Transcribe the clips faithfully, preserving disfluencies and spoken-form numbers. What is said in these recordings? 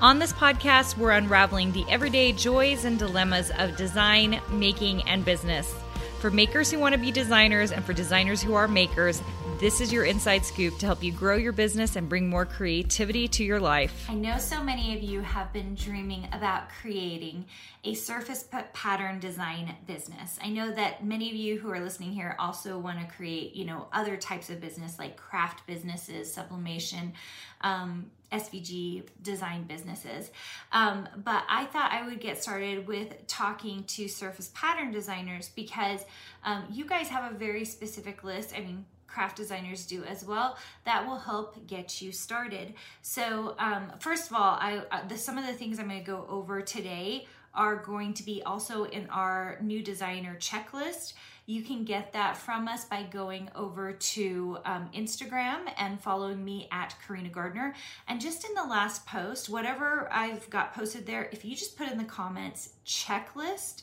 On this podcast, we're unraveling the everyday joys and dilemmas of design, making, and business. For makers who want to be designers and for designers who are makers, this is your inside scoop to help you grow your business and bring more creativity to your life. I know so many of you have been dreaming about creating a surface pattern design business. I know that many of you who are listening here also want to create, you know, other types of business like craft businesses, sublimation, um, S V G design businesses. Um, but I thought I would get started with talking to surface pattern designers because um, you guys have a very specific list. I mean, craft designers do as well, that will help get you started. So um, first of all, I, uh, the, some of the things I'm going to go over today are going to be also in our new designer checklist. You can get that from us by going over to um, Instagram and following me at Karina Gardner. And just in the last post, whatever I've got posted there, if you just put in the comments checklist,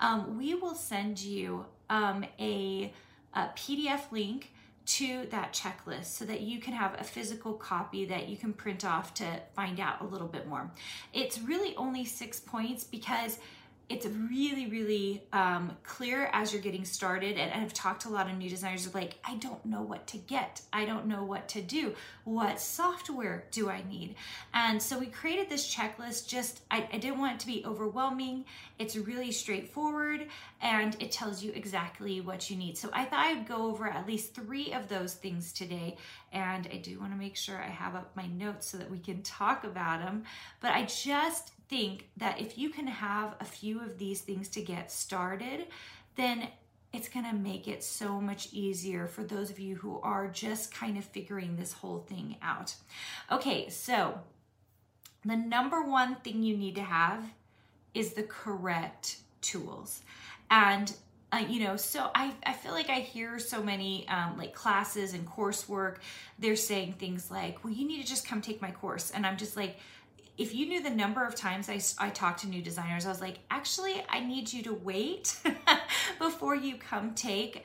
um, we will send you um, a, a P D F link to that checklist so that you can have a physical copy that you can print off to find out a little bit more. It's really only six points because it's really, really um, clear as you're getting started. And I've talked to a lot of new designers who are like, I don't know what to get. I don't know what to do. What software do I need? And so we created this checklist. Just, I, I didn't want it to be overwhelming. It's really straightforward and it tells you exactly what you need. So I thought I'd go over at least three of those things today. And I do want to make sure I have up my notes so that we can talk about them. But I just think that if you can have a few of these things to get started, then it's going to make it so much easier for those of you who are just kind of figuring this whole thing out. Okay, so the number one thing you need to have is the correct tools. And Uh, you know, so I, I feel like I hear so many um, like classes and coursework, they're saying things like, well, you need to just come take my course. And I'm just like, if you knew the number of times I, I talked to new designers, I was like, actually, I need you to wait before you come take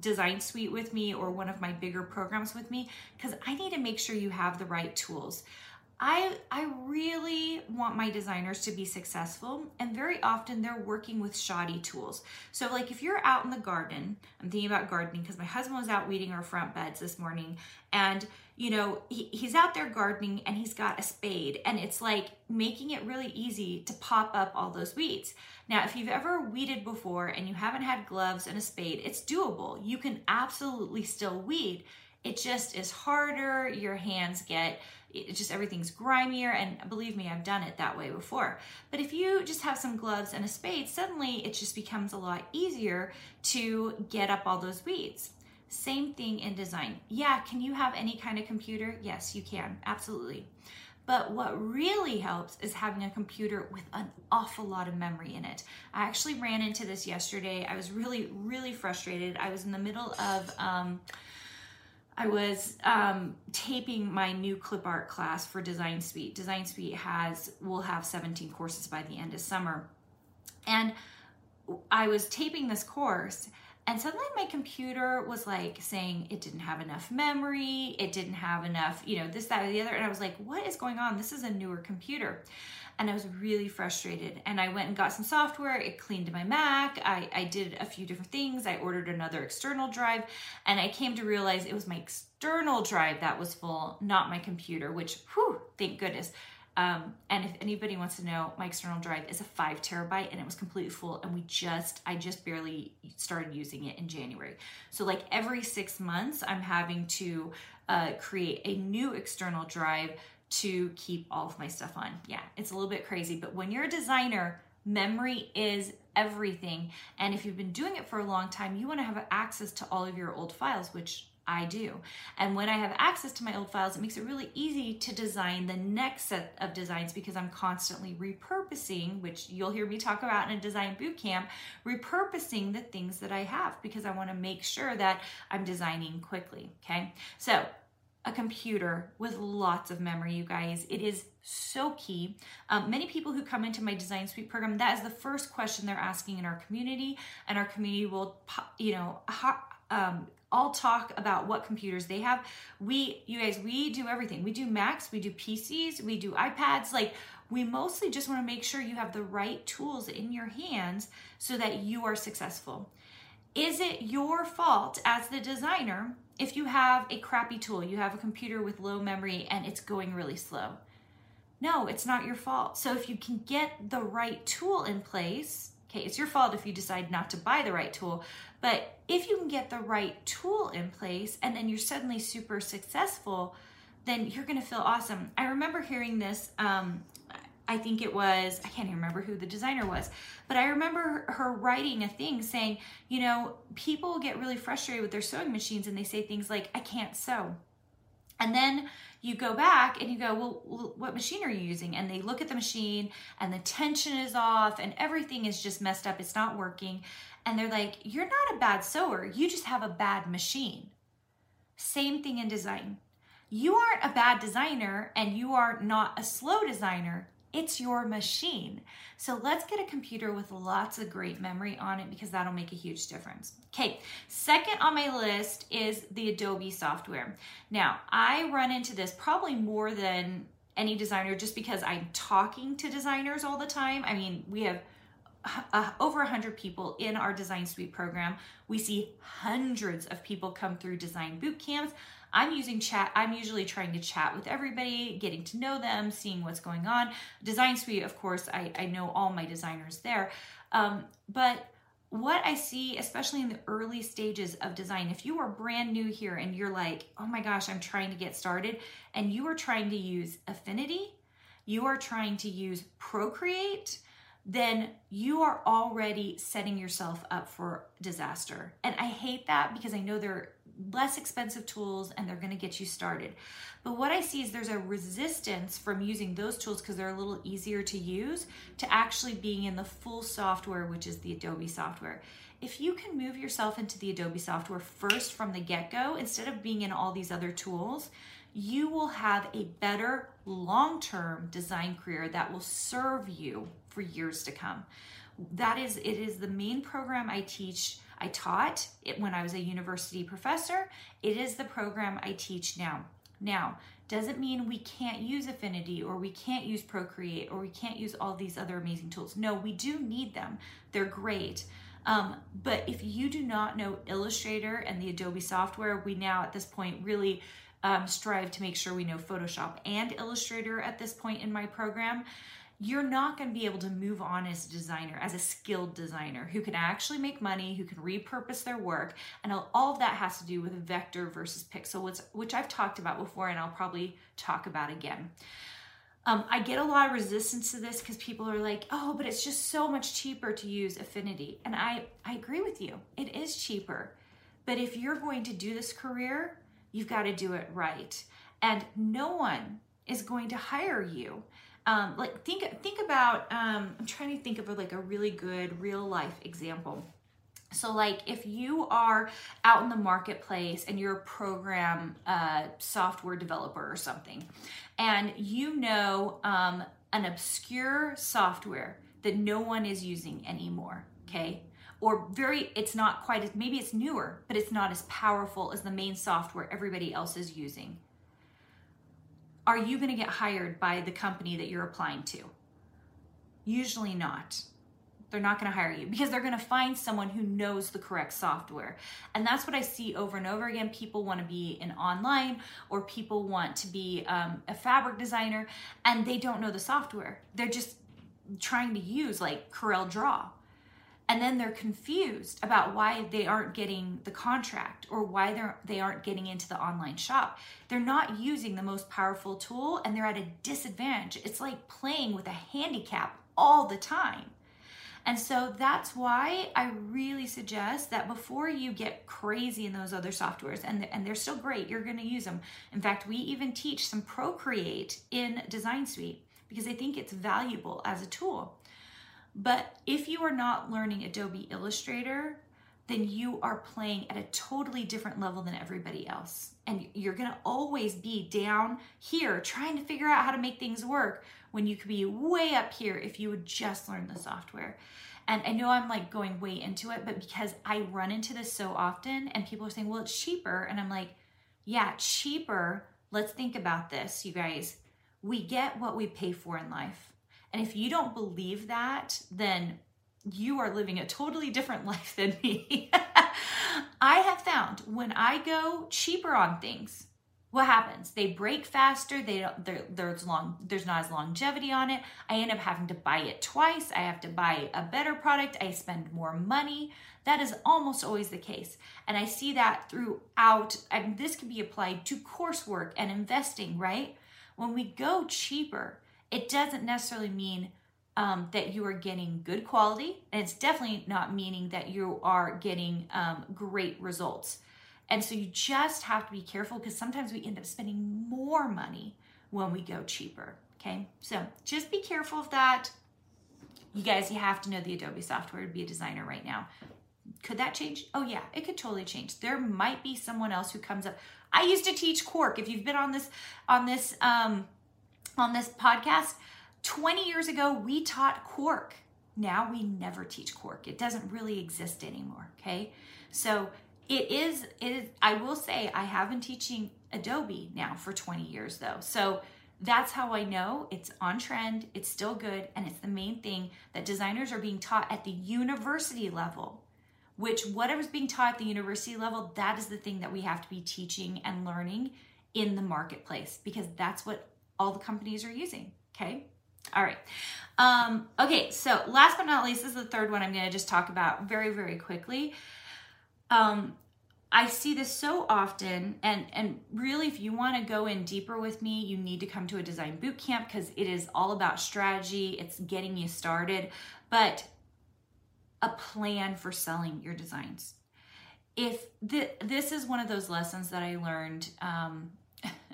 Design Suite with me or one of my bigger programs with me, because I need to make sure you have the right tools. I, I really want my designers to be successful, and very often they're working with shoddy tools. So like if you're out in the garden, I'm thinking about gardening because my husband was out weeding our front beds this morning, and you know, he, he's out there gardening and he's got a spade and it's like making it really easy to pop up all those weeds. Now, if you've ever weeded before and you haven't had gloves and a spade, it's doable. You can absolutely still weed. It just is harder, your hands get, it just everything's grimier, and believe me, I've done it that way before. But if you just have some gloves and a spade, suddenly it just becomes a lot easier to get up all those weeds. Same thing in design. Yeah, can you have any kind of computer? Yes, you can, absolutely. But what really helps is having a computer with an awful lot of memory in it. I actually ran into this yesterday. I was really, really frustrated. I was in the middle of, um, I was um, taping my new clip art class for Design Suite. Design Suite has, will have seventeen courses by the end of summer. And I was taping this course and suddenly my computer was like saying it didn't have enough memory, it didn't have enough, you know, this, that, or the other. And I was like, what is going on? This is a newer computer. And I was really frustrated. And I went and got some software. It cleaned my Mac. I, I did a few different things. I ordered another external drive. And I came to realize it was my external drive that was full, not my computer, which, whew, thank goodness. Um, and if anybody wants to know, my external drive is a five terabyte and it was completely full. And we just, I just barely started using it in January. So like every six months, I'm having to uh, create a new external drive to keep all of my stuff on. Yeah, it's a little bit crazy, but when you're a designer, memory is everything. And if you've been doing it for a long time, you want to have access to all of your old files, which I do. And when I have access to my old files, it makes it really easy to design the next set of designs because I'm constantly repurposing, which you'll hear me talk about in a design bootcamp, repurposing the things that I have because I want to make sure that I'm designing quickly. Okay. So a computer with lots of memory, you guys. It is so key. Um, many people who come into my Design Suite program, that is the first question they're asking in our community, and our community will, you know, um, all talk about what computers they have. We, you guys, we do everything. We do Macs, we do P Cs, we do iPads. Like, we mostly just want to make sure you have the right tools in your hands so that you are successful. Is it your fault as the designer if you have a crappy tool, you have a computer with low memory and it's going really slow? No, it's not your fault. So if you can get the right tool in place, okay, it's your fault if you decide not to buy the right tool, but if you can get the right tool in place and then you're suddenly super successful, then you're gonna feel awesome. I remember hearing this, um, I think it was, I can't even remember who the designer was, but I remember her writing a thing saying, you know, people get really frustrated with their sewing machines and they say things like, I can't sew. And then you go back and you go, well, what machine are you using? And they look at the machine and the tension is off and everything is just messed up. It's not working. And they're like, you're not a bad sewer. You just have a bad machine. Same thing in design. You aren't a bad designer and you are not a slow designer. It's your machine. So let's get a computer with lots of great memory on it because that'll make a huge difference. Okay, second on my list is the Adobe software. Now, I run into this probably more than any designer just because I'm talking to designers all the time. I mean, we have uh, over one hundred people in our Design Suite program. We see hundreds of people come through design boot camps. I'm using chat, I'm usually trying to chat with everybody, getting to know them, seeing what's going on. Design Suite, of course, I, I know all my designers there. Um, but what I see, especially in the early stages of design, if you are brand new here and you're like, oh my gosh, I'm trying to get started, and you are trying to use Affinity, you are trying to use Procreate, then you are already setting yourself up for disaster. And I hate that because I know they're less expensive tools and they're going to get you started. But what I see is there's a resistance from using those tools because they're a little easier to use to actually being in the full software, which is the Adobe software. If you can move yourself into the Adobe software first from the get-go, instead of being in all these other tools, you will have a better long-term design career that will serve you for years to come. That is, it is the main program I teach. I taught it when I was a university professor. It is the program I teach now. Now, doesn't mean we can't use Affinity or we can't use Procreate or we can't use all these other amazing tools. No, we do need them. They're great. Um, but if you do not know Illustrator and the Adobe software, we now at this point really um, strive to make sure we know Photoshop and Illustrator at this point in my program. You're not going to be able to move on as a designer, as a skilled designer who can actually make money, who can repurpose their work. And all of that has to do with vector versus pixel, which I've talked about before and I'll probably talk about again. Um, I get a lot of resistance to this because people are like, oh, but it's just so much cheaper to use Affinity. And I, I agree with you. It is cheaper. But if you're going to do this career, you've got to do it right. And no one is going to hire you. Um, like think, think about, um, I'm trying to think of a, like a really good real life example. So like if you are out in the marketplace and you're a program, uh, software developer or something, and you know, um, an obscure software that no one is using anymore. Okay. Or very, it's not quite as, maybe it's newer, but it's not as powerful as the main software everybody else is using. Are you going to get hired by the company that you're applying to? Usually not. They're not going to hire you because they're going to find someone who knows the correct software. And that's what I see over and over again. People want to be in online, or people want to be um, a fabric designer, and they don't know the software. They're just trying to use like CorelDRAW. And then they're confused about why they aren't getting the contract, or why they're, they aren't getting into the online shop. They're not using the most powerful tool, and they're at a disadvantage. It's like playing with a handicap all the time. And so that's why I really suggest that before you get crazy in those other softwares, and, and they're still great, you're going to use them. In fact, we even teach some Procreate in Design Suite because I think it's valuable as a tool. But if you are not learning Adobe Illustrator, then you are playing at a totally different level than everybody else. And you're gonna always be down here trying to figure out how to make things work when you could be way up here if you would just learn the software. And I know I'm like going way into it, but because I run into this so often and people are saying, well, it's cheaper. And I'm like, yeah, cheaper. Let's think about this, you guys. We get what we pay for in life. And if you don't believe that, then you are living a totally different life than me. I have found when I go cheaper on things, what happens? They break faster. They don't, they're, there's long, there's not as longevity on it. I end up having to buy it twice. I have to buy a better product. I spend more money. That is almost always the case. And I see that throughout. I mean, this can be applied to coursework and investing, right? When we go cheaper, it doesn't necessarily mean um, that you are getting good quality, and it's definitely not meaning that you are getting um, great results. And so you just have to be careful, because sometimes we end up spending more money when we go cheaper, okay? So just be careful of that. You guys, you have to know the Adobe software to be a designer right now. Could that change? Oh yeah, it could totally change. There might be someone else who comes up. I used to teach Quark. If you've been on this, on this, um, on this podcast, twenty years ago, we taught Quark. Now we never teach Quark. It doesn't really exist anymore, okay? So it is, it is, I will say I have been teaching Adobe now for twenty years though. So that's how I know it's on trend, it's still good, and it's the main thing that designers are being taught at the university level, which whatever's being taught at the university level, that is the thing that we have to be teaching and learning in the marketplace, because that's what all the companies are using, okay? All right. Um, okay, so last but not least, this is the third one I'm gonna just talk about very, very quickly. Um, I see this so often, and, and really if you wanna go in deeper with me, you need to come to a design boot camp, because it is all about strategy, it's getting you started, but a plan for selling your designs. If th- this is one of those lessons that I learned, um,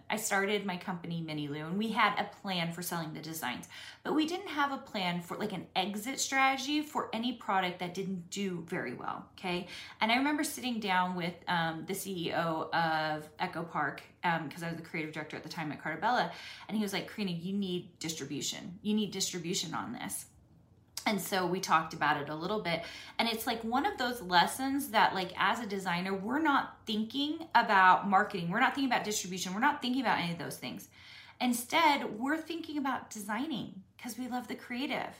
I started my company Mini Loo, and we had a plan for selling the designs, but we didn't have a plan for like an exit strategy for any product that didn't do very well, okay? And I remember sitting down with um, the C E O of Echo Park, because um, I was the creative director at the time at Cartabella, and he was like, Karina, you need distribution. You need distribution on this. And so we talked about it a little bit. And it's like one of those lessons that like as a designer, we're not thinking about marketing. We're not thinking about distribution. We're not thinking about any of those things. Instead, we're thinking about designing because we love the creative.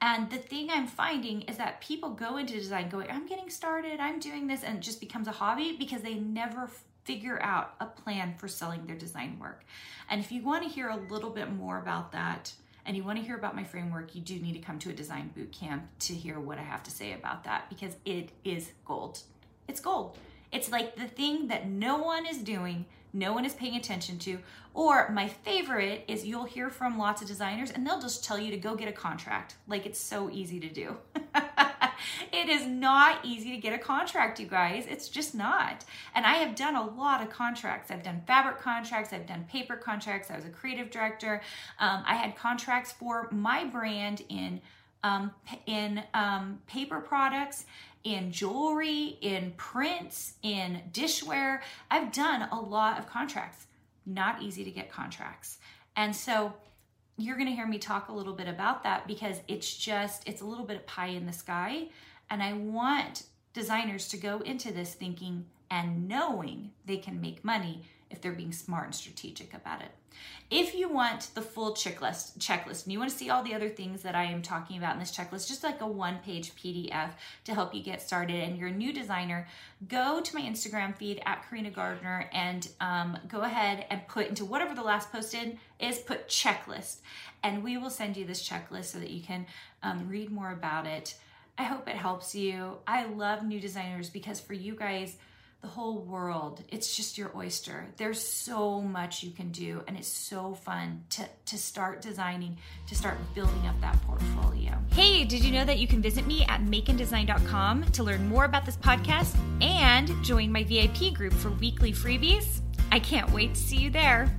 And the thing I'm finding is that people go into design going, I'm getting started, I'm doing this, and it just becomes a hobby because they never figure out a plan for selling their design work. And if you want to hear a little bit more about that, and you want to hear about my framework, you do need to come to a design boot camp to hear what I have to say about that, because it is gold. It's gold. It's like the thing that no one is doing, no one is paying attention to. Or my favorite is you'll hear from lots of designers and they'll just tell you to go get a contract. Like it's so easy to do. It is not easy to get a contract, you guys. It's just not. And I have done a lot of contracts. I've done fabric contracts. I've done paper contracts. I was a creative director. Um, I had contracts for my brand in um, in um, paper products, in jewelry, in prints, in dishware. I've done a lot of contracts. Not easy to get contracts. And so you're going to hear me talk a little bit about that, because it's just, it's a little bit of pie in the sky. And I want designers to go into this thinking and knowing they can make money if they're being smart and strategic about it. If you want the full checklist, checklist, and you want to see all the other things that I am talking about in this checklist, just like a one-page P D F to help you get started, and you're a new designer, go to my Instagram feed at Karina Gardner and um, go ahead and put into whatever the last post in is, put checklist, and we will send you this checklist so that you can um, read more about it. I hope it helps you. I love new designers because for you guys, the whole world, it's just your oyster. There's so much you can do, and it's so fun to, to start designing, to start building up that portfolio. Hey, did you know that you can visit me at make and design dot com to learn more about this podcast and join my V I P group for weekly freebies? I can't wait to see you there.